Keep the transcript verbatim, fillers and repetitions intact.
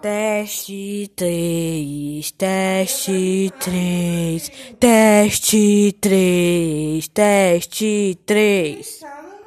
Teste três, teste três, teste três, teste três.